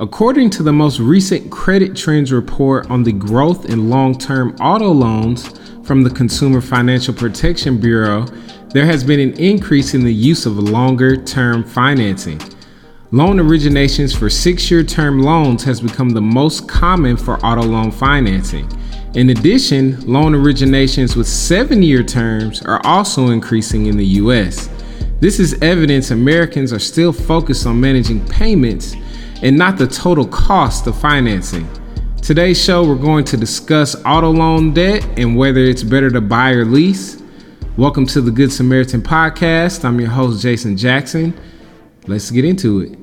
According to the most recent credit trends report on the growth in long-term auto loans from the Consumer Financial Protection Bureau, there has been an increase in the use of longer-term financing. Loan originations for 6-year term loans has become the most common for auto loan financing. In addition, loan originations with 7-year terms are also increasing in the U.S. This is evidence Americans are still focused on managing payments and not the total cost of financing. Today's show, we're going to discuss auto loan debt and whether it's better to buy or lease. Welcome to the Good Samaritan Podcast. I'm your host, Jason Jackson. Let's get into it.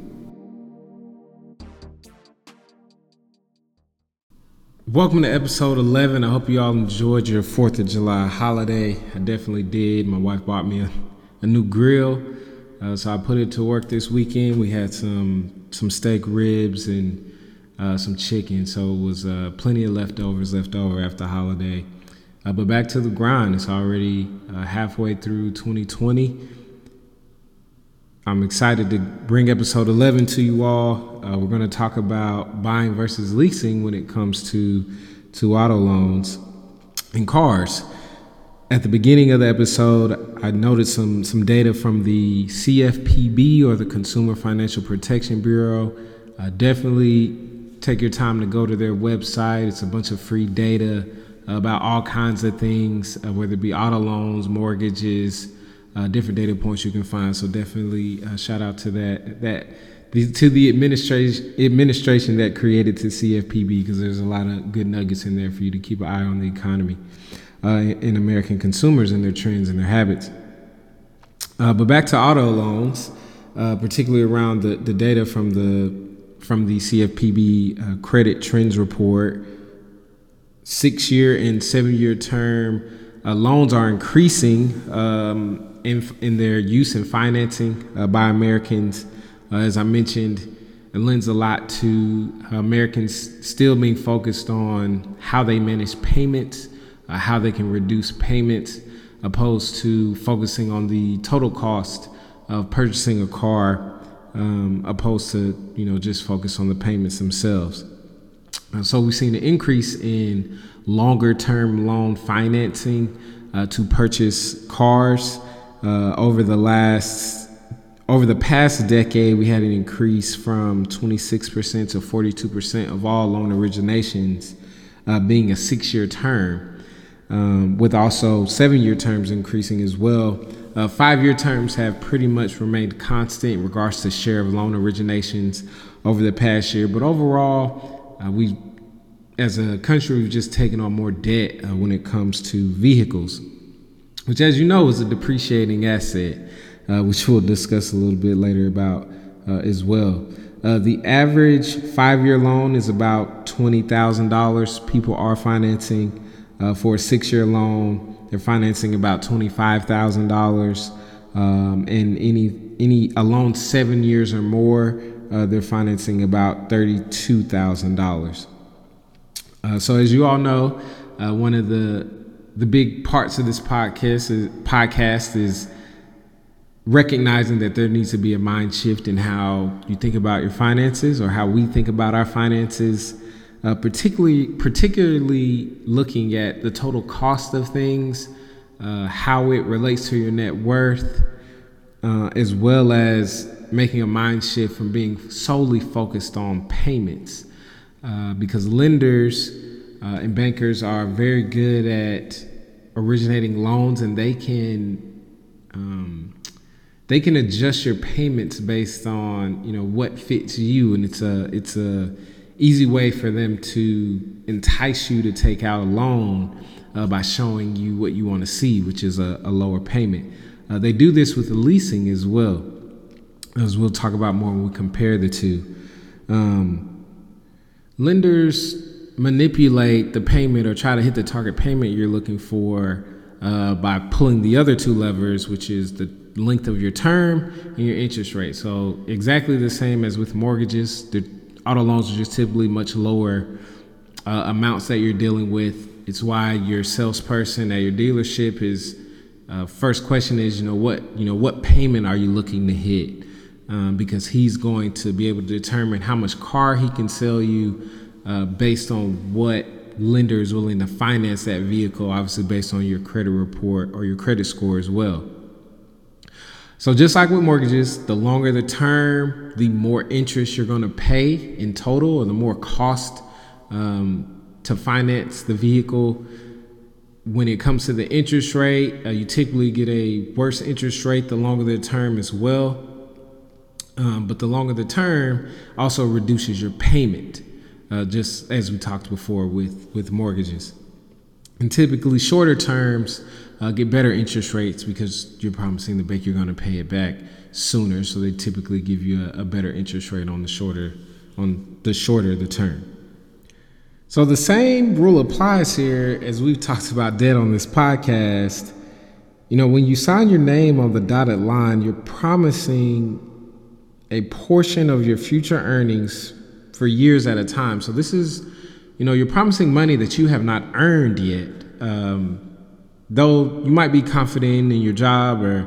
Welcome to episode 11. I hope you all enjoyed your 4th of July holiday. I definitely did. My wife bought me a new grill. So I put it to work this weekend. We had some steak ribs and some chicken. So it was plenty of leftovers left over after holiday. But back to the grind. It's already halfway through 2020. I'm excited to bring episode 11 to you all. We're going to talk about buying versus leasing when it comes to auto loans and cars. At the beginning of the episode, I noted some data from the CFPB, or the Consumer Financial Protection Bureau. Definitely take your time to go to their website. It's a bunch of free data about all kinds of things, whether it be auto loans, mortgages, different data points you can find. So definitely shout out to the administration that created the CFPB, because there's a lot of good nuggets in there for you to keep an eye on the economy. In American consumers and their trends and their habits. But back to auto loans, particularly around the data from the CFPB credit trends report. 6-year and 7-year term loans are increasing in their use and financing by Americans. As I mentioned, it lends a lot to Americans still being focused on how they manage payments, how they can reduce payments, opposed to focusing on the total cost of purchasing a car, opposed to just focus on the payments themselves. So we've seen an increase in longer-term loan financing to purchase cars. Over the past decade, we had an increase from 26% to 42% of all loan originations being a 6-year term. With also 7-year terms increasing as well. 5-year terms have pretty much remained constant in regards to share of loan originations over the past year. But overall, we as a country, we've just taken on more debt when it comes to vehicles, which, as you know, is a depreciating asset, which we'll discuss a little bit later about as well. The average 5-year loan is about $20,000. People are financing. For a 6-year loan, they're financing about $25,000, and a loan 7 years or more, they're financing about $32,000. So as you all know, one of the big parts of this podcast is recognizing that there needs to be a mind shift in how you think about your finances, or how we think about our finances. Particularly looking at the total cost of things, how it relates to your net worth, as well as making a mind shift from being solely focused on payments, because lenders and bankers are very good at originating loans, and they can adjust your payments based on what fits you, and it's a easy way for them to entice you to take out a loan by showing you what you want to see, which is a lower payment. They do this with the leasing as well, as we'll talk about more when we compare the two. Lenders manipulate the payment, or try to hit the target payment you're looking for, by pulling the other two levers, which is the length of your term and your interest rate. So exactly the same as with mortgages, auto loans are just typically much lower amounts that you're dealing with. It's why your salesperson at your dealership is first question is, what payment are you looking to hit? because he's going to be able to determine how much car he can sell you based on what lender is willing to finance that vehicle, obviously based on your credit report or your credit score as well. So just like with mortgages, the longer the term, the more interest you're going to pay in total, or the more cost to finance the vehicle. When it comes to the interest rate, you typically get a worse interest rate the longer the term as well. But the longer the term also reduces your payment, just as we talked before with mortgages. And typically shorter terms get better interest rates because you're promising the bank you're going to pay it back sooner. So they typically give you a better interest rate on the shorter the term. So the same rule applies here as we've talked about debt on this podcast. You know, when you sign your name on the dotted line, you're promising a portion of your future earnings for years at a time. So this is, you know, you're promising money that you have not earned yet. Though you might be confident in your job or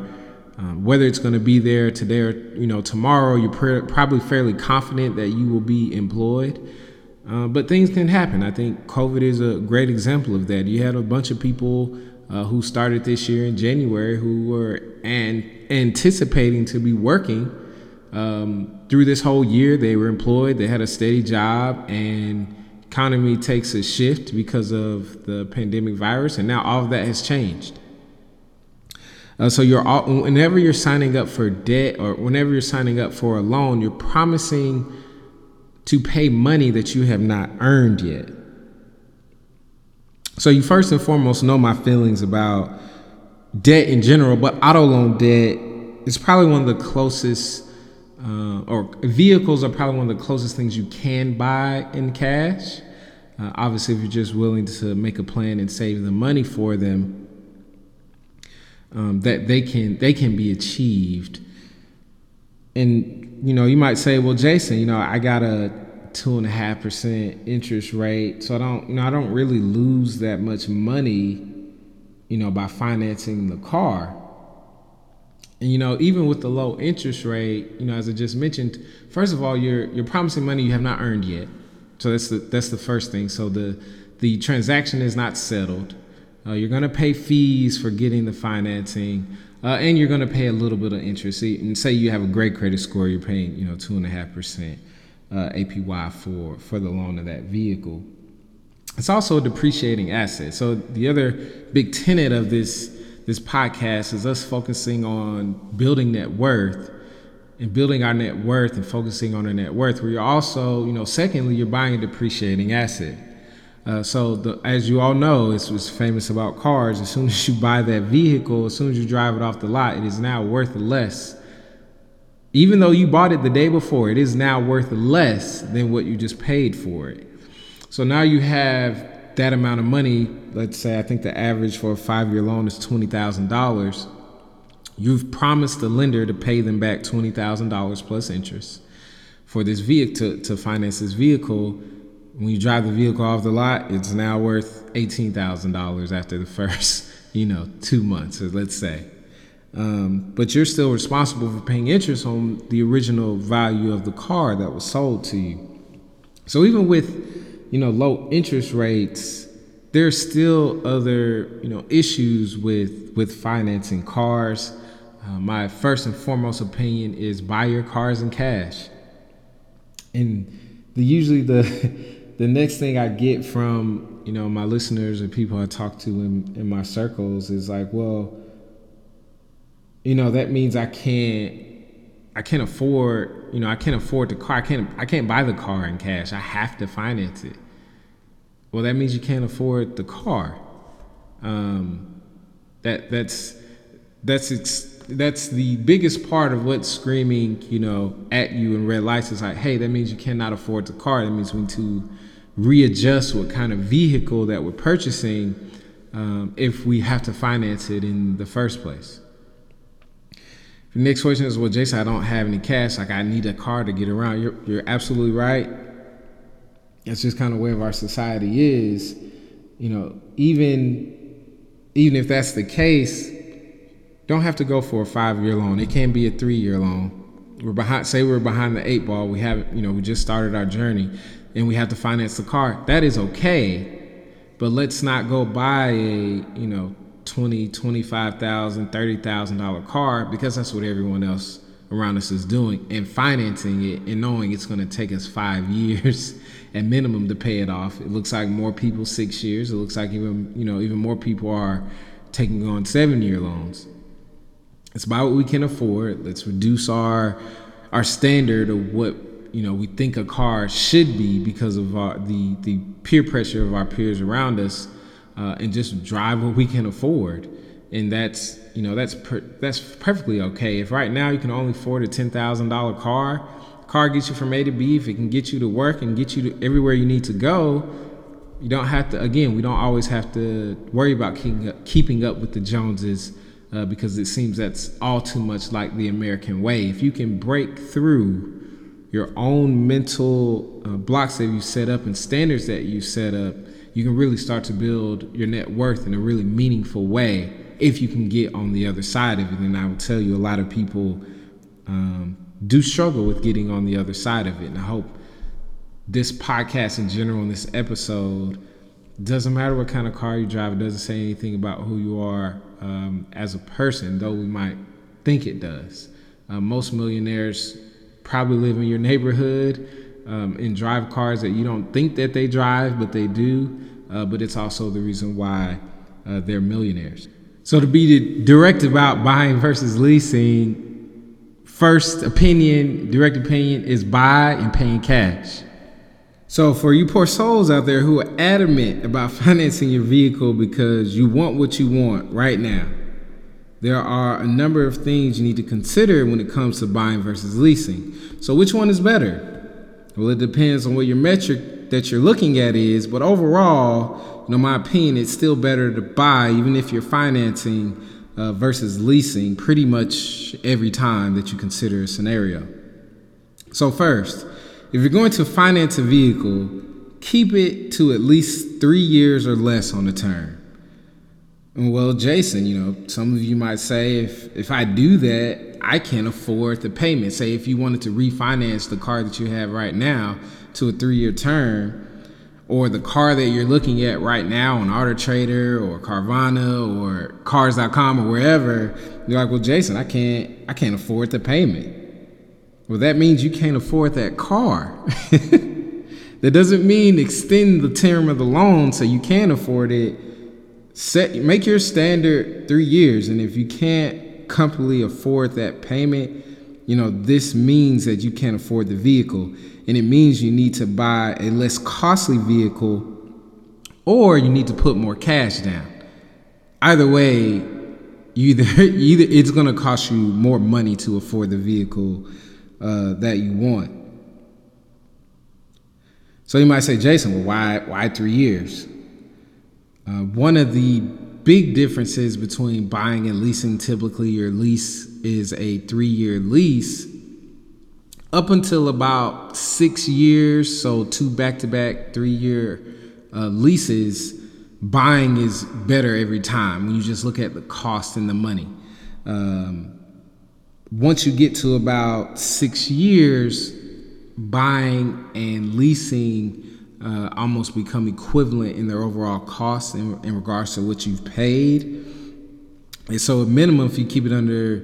whether it's going to be there today or, you know, tomorrow, you're probably fairly confident that you will be employed. But things can happen. I think COVID is a great example of that. You had a bunch of people who started this year in January who were anticipating to be working through this whole year. They were employed. They had a steady job, and economy takes a shift because of the pandemic virus, and now all of that has changed. So whenever you're signing up for debt or whenever you're signing up for a loan, you're promising to pay money that you have not earned yet. So you first and foremost know my feelings about debt in general, but auto loan debt is probably one of the closest or vehicles are probably one of the closest things you can buy in cash. Obviously, if you're just willing to make a plan and save the money for them, that they can be achieved. And, you know, you might say, well, Jason, you know, I got a 2.5% interest rate, so I don't really lose that much money, you know, by financing the car. And, you know, even with the low interest rate, you know, as I just mentioned, first of all, you're promising money you have not earned yet. So that's the first thing. So the transaction is not settled. You're going to pay fees for getting the financing, and you're going to pay a little bit of interest. And say you have a great credit score, you're paying, you know, 2.5% APY for the loan of that vehicle. It's also a depreciating asset. So the other big tenet of this podcast is us focusing on building net worth and building our net worth and focusing on our net worth, where you're also, you know, secondly, you're buying a depreciating asset. So as you all know, it's what's famous about cars. As soon as you buy that vehicle, as soon as you drive it off the lot, it is now worth less. Even though you bought it the day before, it is now worth less than what you just paid for it. So now you have that amount of money. Let's say, I think the average for a 5-year loan is $20,000. You've promised the lender to pay them back $20,000 plus interest for this vehicle to finance this vehicle. When you drive the vehicle off the lot, it's now worth $18,000 after the first, you know, 2 months, let's say. But you're still responsible for paying interest on the original value of the car that was sold to you. So even with, you know, low interest rates, there's still other, you know, issues with financing cars. My first and foremost opinion is buy your cars in cash. And usually the next thing I get from, you know, my listeners or people I talk to in my circles is like, well, you know, that means I can't afford the car. I can't buy the car in cash. I have to finance it. Well, that means you can't afford the car. That's the biggest part of what's screaming, you know, at you in red lights. It's like, hey, that means you cannot afford the car. That means we need to readjust what kind of vehicle that we're purchasing if we have to finance it in the first place. The next question is, well, Jason, I don't have any cash. Like, I need a car to get around. You're absolutely right. That's just kind of where our society is. You know, even if that's the case, don't have to go for a 5-year loan. It can be a 3-year loan we're behind the eight ball. We haven't, we just started our journey and we have to finance the car. That is okay. But let's not go buy a, $20,000, $25,000, $30,000 car because that's what everyone else around us is doing, and financing it and knowing it's going to take us 5 years at minimum to pay it off. It looks like more people 6 years. It looks like even more people are taking on 7-year loans. Let's buy what we can afford. Let's reduce our standard of what we think a car should be because of the peer pressure of our peers around us, and just drive what we can afford. And that's that's perfectly okay. If right now you can only afford a $10,000 car gets you from A to B. If it can get you to work and get you to everywhere you need to go, you don't have to. Again, we don't always have to worry about keeping up with the Joneses, because it seems that's all too much like the American way. If you can break through your own mental blocks that you set up and standards that you set up, you can really start to build your net worth in a really meaningful way if you can get on the other side of it. And I will tell you, a lot of people do struggle with getting on the other side of it. And I hope this podcast in general, in this episode, doesn't matter what kind of car you drive, it doesn't say anything about who you are as a person, though we might think it does. Most millionaires probably live in your neighborhood and drive cars that you don't think that they drive, but they do. But it's also the reason why they're millionaires. So to be direct about buying versus leasing, direct opinion is buy and paying cash. So for you poor souls out there who are adamant about financing your vehicle because you want what you want right now, there are a number of things you need to consider when it comes to buying versus leasing. So which one is better? Well, it depends on what your metric that you're looking at is, but overall, my opinion, it's still better to buy, even if you're financing versus leasing, pretty much every time that you consider a scenario. So first, if you're going to finance a vehicle, keep it to at least 3 years or less on the term. Well, Jason, some of you might say, if I do that, I can't afford the payment. Say if you wanted to refinance the car that you have right now to a 3-year term, or the car that you're looking at right now on AutoTrader or Carvana or cars.com or wherever, you're like, well, Jason, I can't afford the payment. Well, that means you can't afford that car. That doesn't mean extend the term of the loan so you can afford it. Make your standard 3 years, and if you can't comfortably afford that payment, this means that you can't afford the vehicle, and it means you need to buy a less costly vehicle, or you need to put more cash down. Either way, either it's going to cost you more money to afford the vehicle that you want. So you might say, Jason, well, why 3 years? One of the big differences between buying and leasing, typically your lease is a 3-year lease up until about 6 years. So 2 back-to-back 3-year leases, buying is better every time when you just look at the cost and the money. Once you get to about 6 years, buying and leasing almost become equivalent in their overall costs in regards to what you've paid. And so at minimum, if you keep it under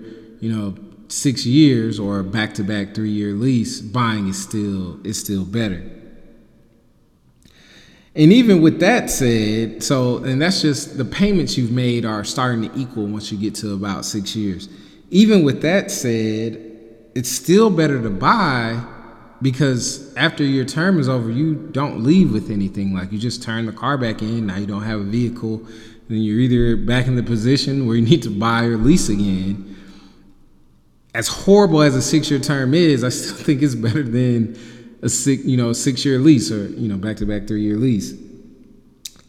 6 years or a back-to-back 3-year lease, buying is still better. And even with that said, and that's just the payments you've made are starting to equal once you get to about 6 years. Even with that said, it's still better to buy, because after your term is over, you don't leave with anything. Like, you just turn the car back in. Now you don't have a vehicle. Then you're either back in the position where you need to buy or lease again. As horrible as a 6-year term is, I still think it's better than a 6-year lease or back-to-back 3-year lease.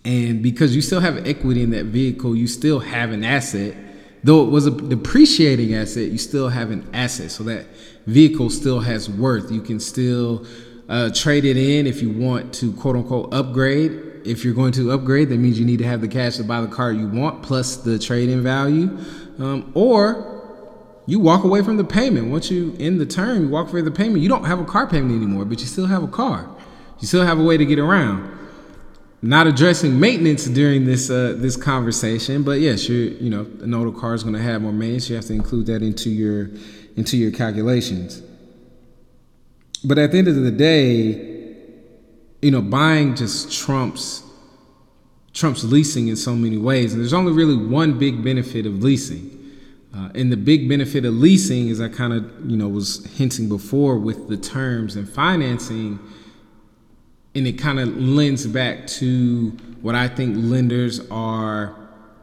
And because you still have equity in that vehicle, you still have an asset. Though it was a depreciating asset, you still have an asset. So that vehicle still has worth. You can still trade it in if you want to, quote unquote, upgrade. If you're going to upgrade, that means you need to have the cash to buy the car you want plus the trade-in value. Or You walk away from the payment. Once you end the term, you walk away from the payment. You don't have a car payment anymore, but you still have a car. You still have a way to get around. Not addressing maintenance during this conversation, but yes, an older car is going to have more maintenance. You have to include that into your calculations. But at the end of the day, buying just trumps leasing in so many ways. And there's only really one big benefit of leasing. And the big benefit of leasing, as I kind of, was hinting before with the terms and financing, and it kind of lends back to what I think lenders are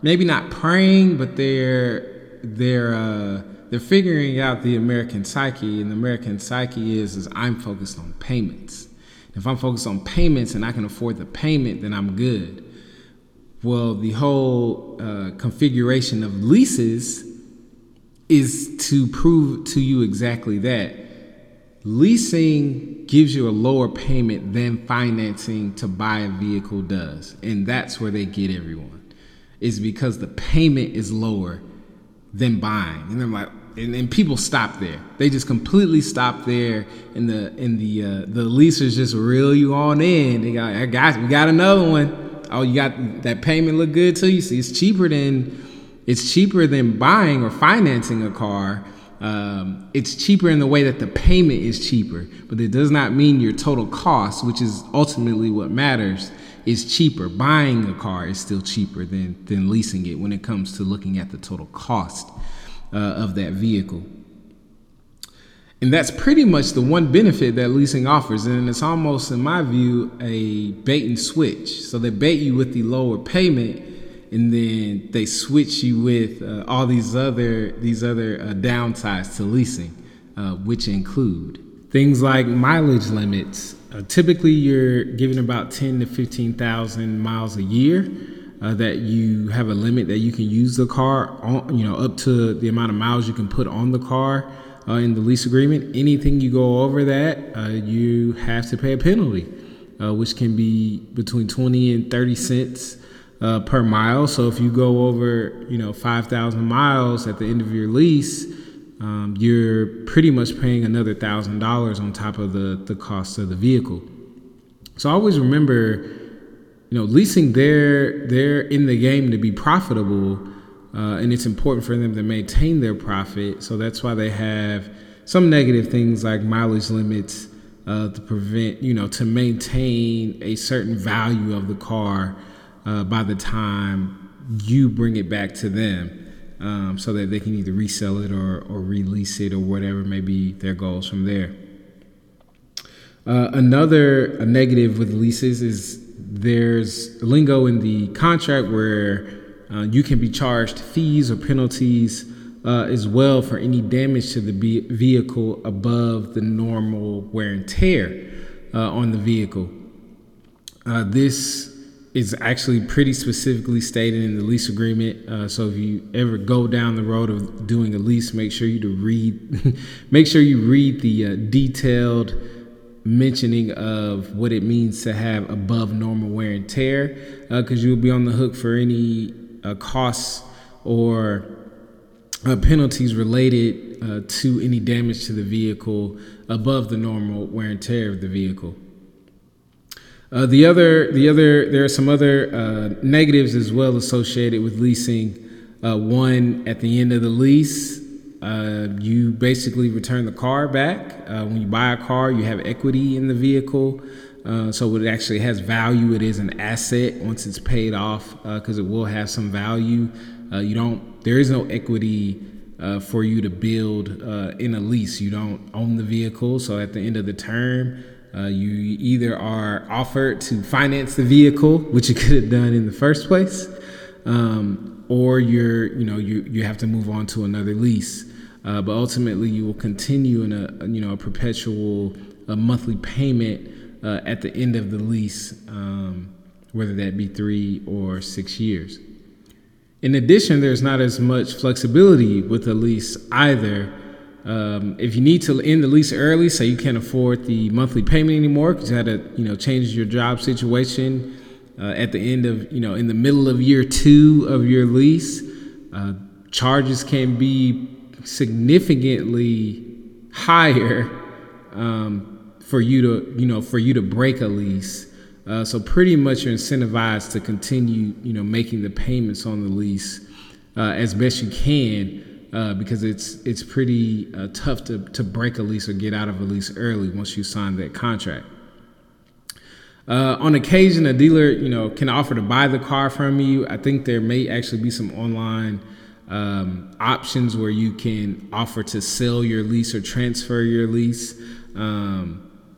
maybe not praying, but they're figuring out the American psyche. And the American psyche is I'm focused on payments. If I'm focused on payments and I can afford the payment, then I'm good. Well, the whole configuration of leases is to prove to you exactly that. Leasing gives you a lower payment than financing to buy a vehicle does. And that's where they get everyone, is because the payment is lower than buying. And I'm like, and people stop there. They just completely stop there. And the leasers just reel you on in. They got, we got another one. Oh, you got that payment look good to you. See, it's cheaper than buying or financing a car. It's cheaper in the way that the payment is cheaper, but it does not mean your total cost, which is ultimately what matters, is cheaper. Buying a car is still cheaper than leasing it when it comes to looking at the total cost of that vehicle. And that's pretty much the one benefit that leasing offers. And it's almost, in my view, a bait and switch. So they bait you with the lower payment, and then they switch you with all these other downsides to leasing, which include things like mileage limits. Typically, you're given about 10 to 15,000 miles a year that you have a limit that you can use the car on, up to the amount of miles you can put on the car in the lease agreement. Anything you go over that, you have to pay a penalty, which can be between 20 and 30 cents. Per mile. So if you go over, 5,000 miles at the end of your lease, you're pretty much paying another $1,000 on top of the cost of the vehicle. So I always remember, leasing, they're in the game to be profitable, and it's important for them to maintain their profit. So that's why they have some negative things like mileage limits to prevent, to maintain a certain value of the car by the time you bring it back to them, so that they can either resell it or release it or whatever may be their goals from there. Another negative with leases is there's lingo in the contract where you can be charged fees or penalties as well for any damage to the vehicle above the normal wear and tear on the vehicle. This is actually pretty specifically stated in the lease agreement. So if you ever go down the road of doing a lease, make sure you read the detailed mentioning of what it means to have above normal wear and tear, because you'll be on the hook for any costs or penalties related to any damage to the vehicle above the normal wear and tear of the vehicle. There are some other negatives as well associated with leasing. One, at the end of the lease, you basically return the car back. When you buy a car, you have equity in the vehicle. So it actually has value. It is an asset once it's paid off, because it will have some value. There is no equity for you to build in a lease. You don't own the vehicle. So at the end of the term, you either are offered to finance the vehicle, which you could have done in the first place, or you have to move on to another lease. But ultimately, you will continue in a perpetual monthly payment at the end of the lease, whether that be 3 or 6 years. In addition, there's not as much flexibility with a lease either. If you need to end the lease early, say you can't afford the monthly payment anymore because you had to, change your job situation at the end of, in the middle of year 2 of your lease, charges can be significantly higher for you to, for you to break a lease. So pretty much you're incentivized to continue, making the payments on the lease as best you can, because it's pretty tough to break a lease or get out of a lease early once you sign that contract. On occasion, a dealer, can offer to buy the car from you. I think there may actually be some online options where you can offer to sell your lease or transfer your lease.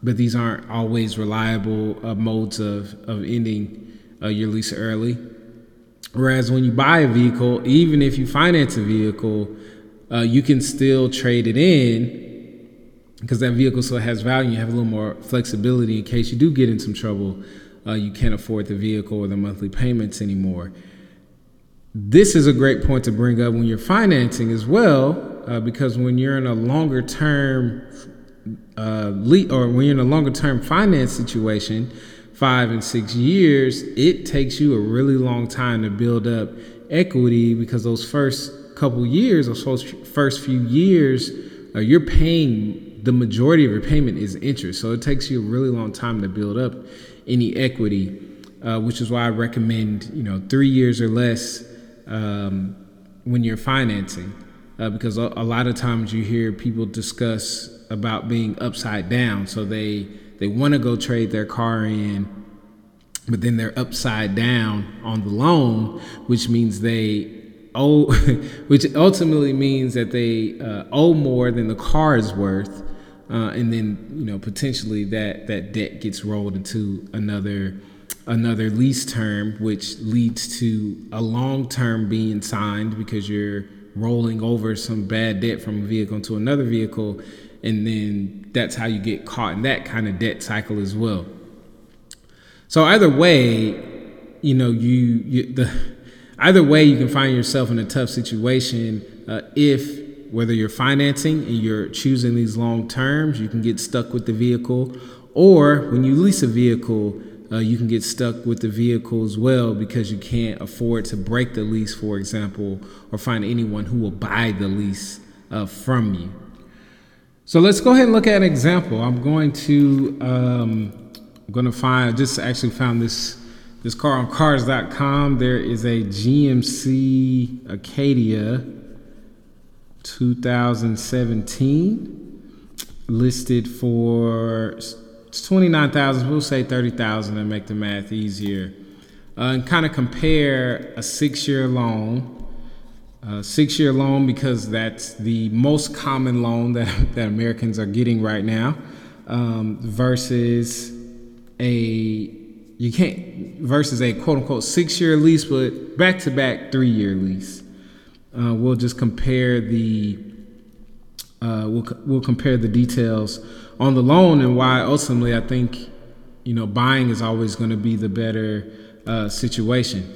But these aren't always reliable modes of ending your lease early. Whereas when you buy a vehicle, even if you finance a vehicle, you can still trade it in, because that vehicle still has value. You have a little more flexibility in case you do get in some trouble. You can't afford the vehicle or the monthly payments anymore. This is a great point to bring up when you're financing as well, because when you're in a longer term finance situation, 5 and 6 years, it takes you a really long time to build up equity, because those first couple years, those first few years, you're paying the majority of your payment is interest. So it takes you a really long time to build up any equity, which is why I recommend, 3 years or less when you're financing, because a lot of times you hear people discuss about being upside down. So they want to go trade their car in, but then they're upside down on the loan, which means which ultimately means that they owe more than the car is worth. And then, potentially that debt gets rolled into another lease term, which leads to a long term being signed, because you're rolling over some bad debt from a vehicle into another vehicle. And then that's how you get caught in that kind of debt cycle as well. So either way, either way, you can find yourself in a tough situation whether you're financing and you're choosing these long terms, you can get stuck with the vehicle, or when you lease a vehicle, you can get stuck with the vehicle as well, because you can't afford to break the lease, for example, or find anyone who will buy the lease from you. So let's go ahead and look at an example. I'm going to found this car on cars.com. There is a GMC Acadia 2017 listed for $29,000. We'll say $30,000 to make the math easier. And kind of compare a 6-year loan. Because that's the most common loan that Americans are getting right now, versus a quote unquote 6-year lease, but back to back 3-year lease. We'll just compare we'll compare the details on the loan, and why ultimately I think, buying is always going to be the better situation.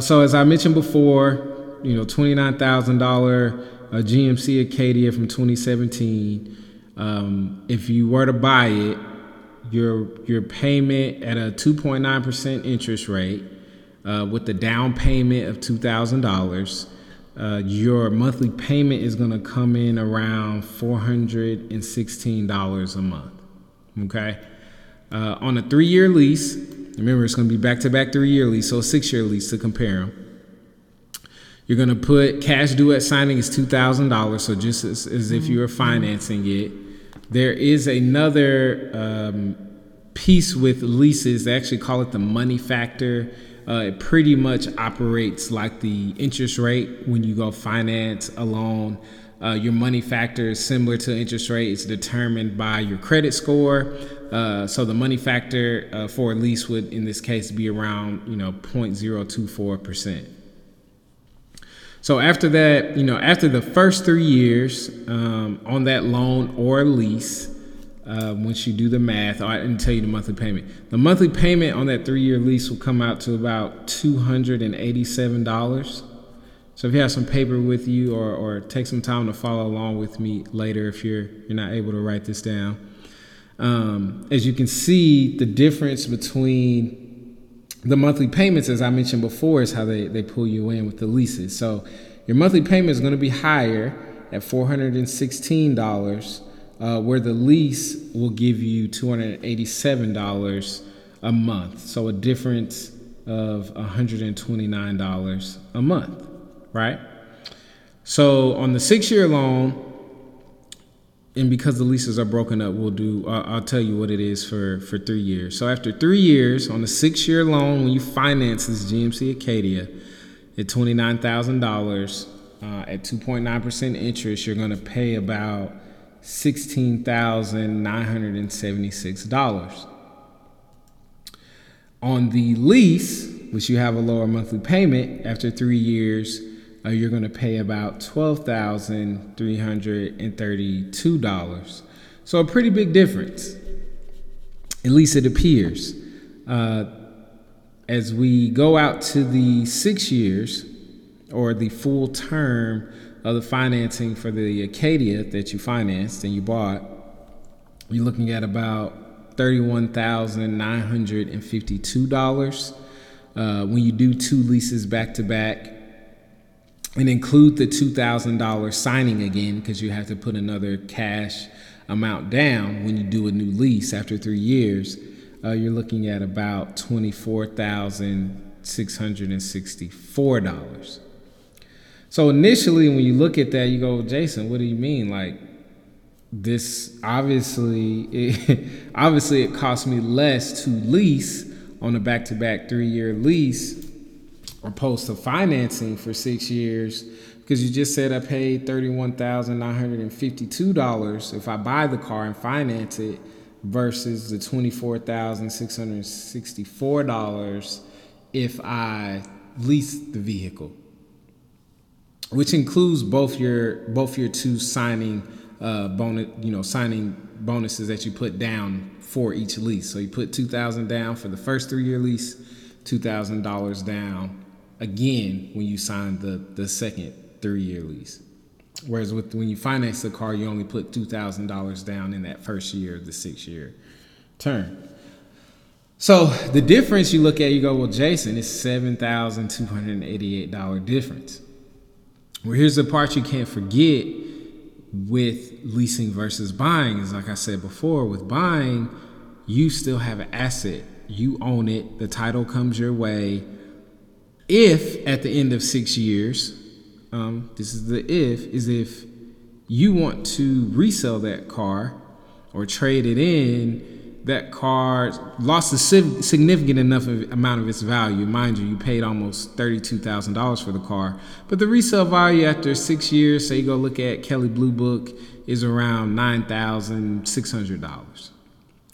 So as I mentioned before, $29,000 GMC Acadia from 2017. If you were to buy it, your payment at a 2.9% interest rate, with the down payment of $2,000, your monthly payment is going to come in around $416 a month. Okay. On a 3-year lease, remember it's going to be back-to-back 3-year lease, so a 6-year lease to compare them. You're going to put cash due at signing is $2,000, so just as if you were financing it. There is another piece with leases. They actually call it the money factor. It pretty much operates like the interest rate when you go finance a loan. Your money factor is similar to interest rate. It's determined by your credit score. So the money factor for a lease would, in this case, be around 0.024%. So after that, after the first 3 years on that loan or lease, once you do the math, I didn't tell you the monthly payment. The monthly payment on that 3-year lease will come out to about $287. So if you have some paper with you, or take some time to follow along with me later if you're not able to write this down. As you can see, the difference between the monthly payments, as I mentioned before, is how they pull you in with the leases. So Your monthly payment is going to be higher at $416, where the lease will give you $287 a month. So a difference of $129 a month, right? So on the 6-year loan, and because the leases are broken up, we'll do, I'll tell you what it is for 3 years. So after 3 years, on a 6-year loan, when you finance this GMC Acadia at $29,000 at 2.9% interest, you're going to pay about $16,976. On the lease, which you have a lower monthly payment, after 3 years, you're going to pay about $12,332. So a pretty big difference, at least it appears. As we go out to the 6 years, or the full term of the financing for the Acadia that you financed and you bought, you're looking at about $31,952. When you do two leases back to back, and include the $2,000 signing again, because you have to put another cash amount down when you do a new lease after 3 years, you're looking at about $24,664. So initially, when you look at that, you go, Jason, what do you mean? Like, this obviously it costs me less to lease on a back-to-back 3-year lease opposed to financing for 6 years, because you just said I paid $31,952 if I buy the car and finance it versus the $24,664 if I lease the vehicle, which includes both your two signing bonuses that you put down for each lease. So you put $2,000 down for the first 3-year lease, $2,000 down again when you sign the second 3-year lease. Whereas when you finance the car, you only put $2,000 down in that first year of the 6-year term. So the difference you look at, you go, well, Jason, it's $7,288 difference. Well, here's the part you can't forget with leasing versus buying is, like I said before, with buying, you still have an asset. You own it. The title comes your way. If at the end of 6 years, if you want to resell that car or trade it in, that car lost a significant enough amount of its value. Mind you, you paid almost $32,000 for the car, but the resale value after 6 years, say you go look at Kelly Blue Book, is around $9,600,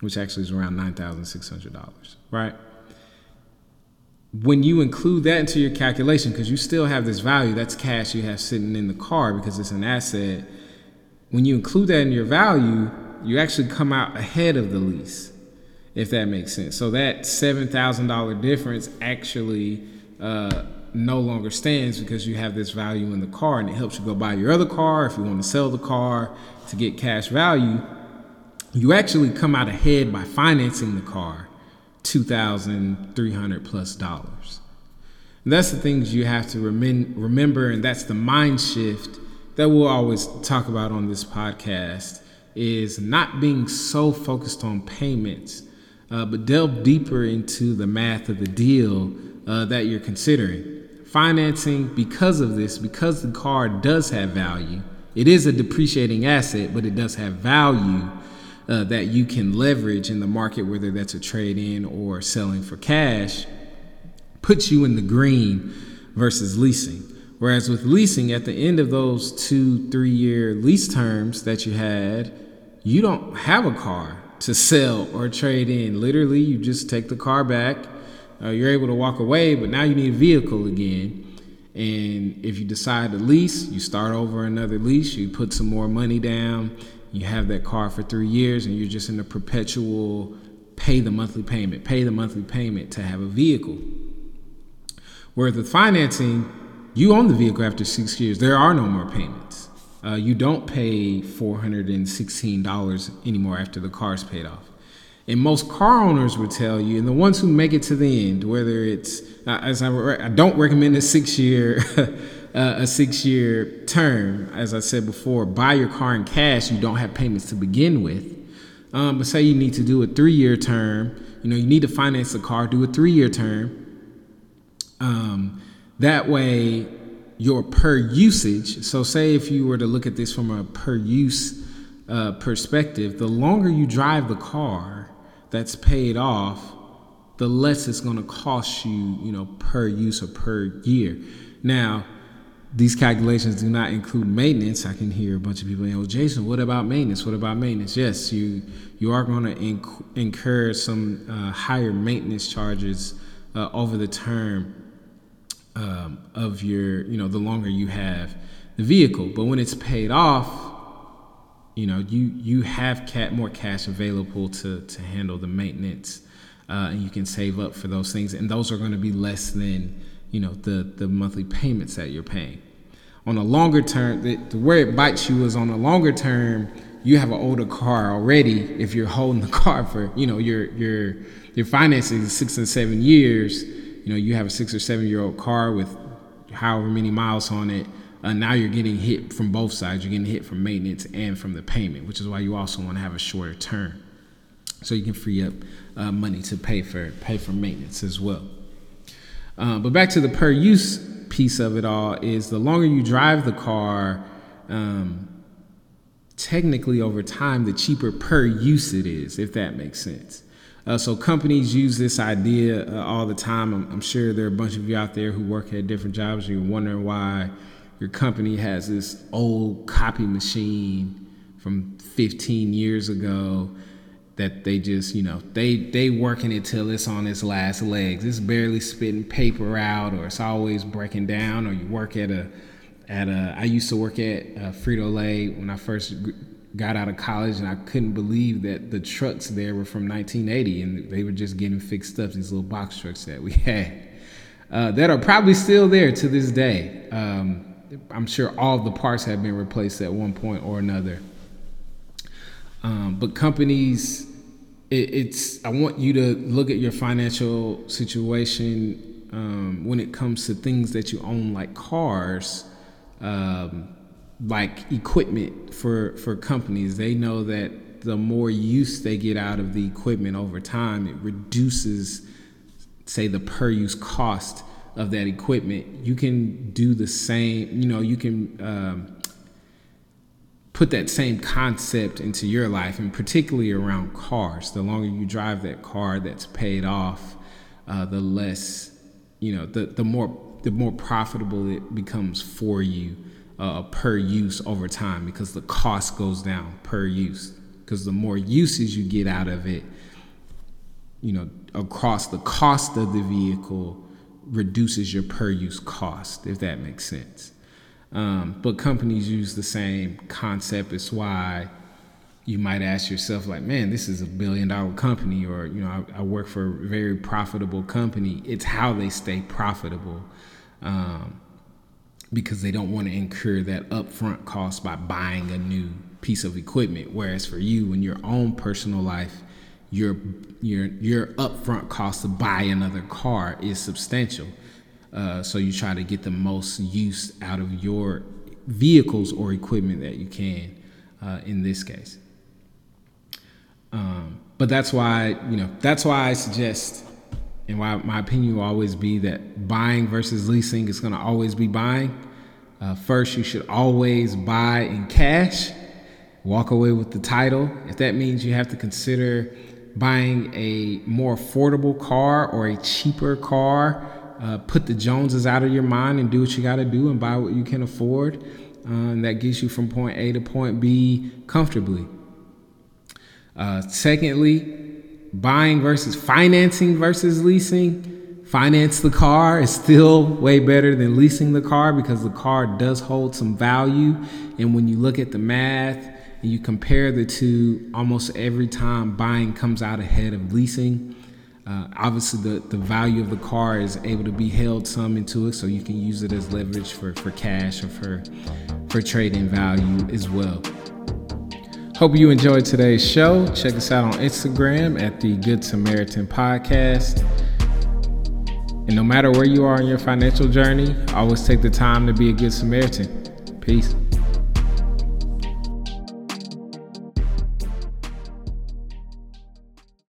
which actually is around $9,600, right? When you include that into your calculation, because you still have this value, that's cash you have sitting in the car because it's an asset. When you include that in your value, you actually come out ahead of the lease, if that makes sense. So that $7,000 difference actually no longer stands because you have this value in the car, and it helps you go buy your other car if you want to sell the car to get cash value. You actually come out ahead by financing the car $2,300+. And that's the things you have to remember, and that's the mind shift that we'll always talk about on this podcast, is not being so focused on payments, but delve deeper into the math of the deal that you're considering. Financing, because of this, because the car does have value, it is a depreciating asset, but it does have value that you can leverage in the market, whether that's a trade-in or selling for cash, puts you in the green versus leasing. Whereas with leasing, at the end of those 2-3-year lease terms that you had, you don't have a car to sell or trade in. Literally, you just take the car back. You're able to walk away, but now you need a vehicle again. And if you decide to lease, you start over another lease, you put some more money down. You have that car for 3 years, and you're just in a perpetual pay the monthly payment to have a vehicle. Whereas with financing, you own the vehicle after 6 years. There are no more payments. You don't pay $416 anymore after the car's paid off. And most car owners would tell you, and the ones who make it to the end, whether it's, I don't recommend a 6-year a 6-year term, as I said before, buy your car in cash, you don't have payments to begin with. But say you need to do a 3-year term, you need to finance the car, do a 3-year term. That way, your per usage. So say if you were to look at this from a per use perspective, the longer you drive the car that's paid off, the less it's going to cost you, per use or per year. Now, these calculations do not include maintenance. I can hear a bunch of people saying, Jason, what about maintenance? What about maintenance? Yes, you are going to incur some higher maintenance charges over the term of your, the longer you have the vehicle. But when it's paid off, you have more cash available to handle the maintenance, and you can save up for those things. And those are going to be less than the monthly payments that you're paying. On a longer term, where it bites you is on a longer term, you have an older car already. If you're holding the car for, your financing is 6 and 7 years, you have a 6 or 7 year old car with however many miles on it. Now you're getting hit from both sides. You're getting hit from maintenance and from the payment, which is why you also want to have a shorter term, so you can free up money to pay for maintenance as well. But back to the per use piece of it all is the longer you drive the car, technically over time, the cheaper per use it is, if that makes sense. So companies use this idea all the time. I'm sure there are a bunch of you out there who work at different jobs. You're wondering why your company has this old copy machine from 15 years ago that they just, they working it till it's on its last legs. It's barely spitting paper out, or it's always breaking down, or you work at a, I used to work at Frito-Lay when I first got out of college, and I couldn't believe that the trucks there were from 1980 and they were just getting fixed up, these little box trucks that we had that are probably still there to this day. I'm sure all the parts have been replaced at one point or another. But companies, I want you to look at your financial situation when it comes to things that you own, like cars, like equipment for companies. They know that the more use they get out of the equipment over time, it reduces, say, the per-use cost of that equipment. You can do the same, you can... put that same concept into your life, and particularly around cars. The longer you drive that car that's paid off, the less, the more profitable it becomes for you per use over time, because the cost goes down per use, because the more uses you get out of it, across the cost of the vehicle reduces your per use cost, if that makes sense. But companies use the same concept. It's why you might ask yourself, like, man, this is $1 billion company, or, I work for a very profitable company. It's how they stay profitable, because they don't want to incur that upfront cost by buying a new piece of equipment. Whereas for you, in your own personal life, your upfront cost to buy another car is substantial. So you try to get the most use out of your vehicles or equipment that you can, in this case. But that's why I suggest, and why my opinion will always be, that buying versus leasing is going to always be buying. First, you should always buy in cash, walk away with the title. If that means you have to consider buying a more affordable car or a cheaper car, put the Joneses out of your mind and do what you got to do and buy what you can afford. And that gets you from point A to point B comfortably. Secondly, buying versus financing versus leasing. Finance the car is still way better than leasing the car, because the car does hold some value. And when you look at the math and you compare the two, almost every time buying comes out ahead of leasing. Obviously, the value of the car is able to be held some into it, so you can use it as leverage for cash or for trading value as well. Hope you enjoyed today's show. Check us out on Instagram at the Good Samaritan Podcast. And no matter where you are in your financial journey, always take the time to be a good Samaritan. Peace.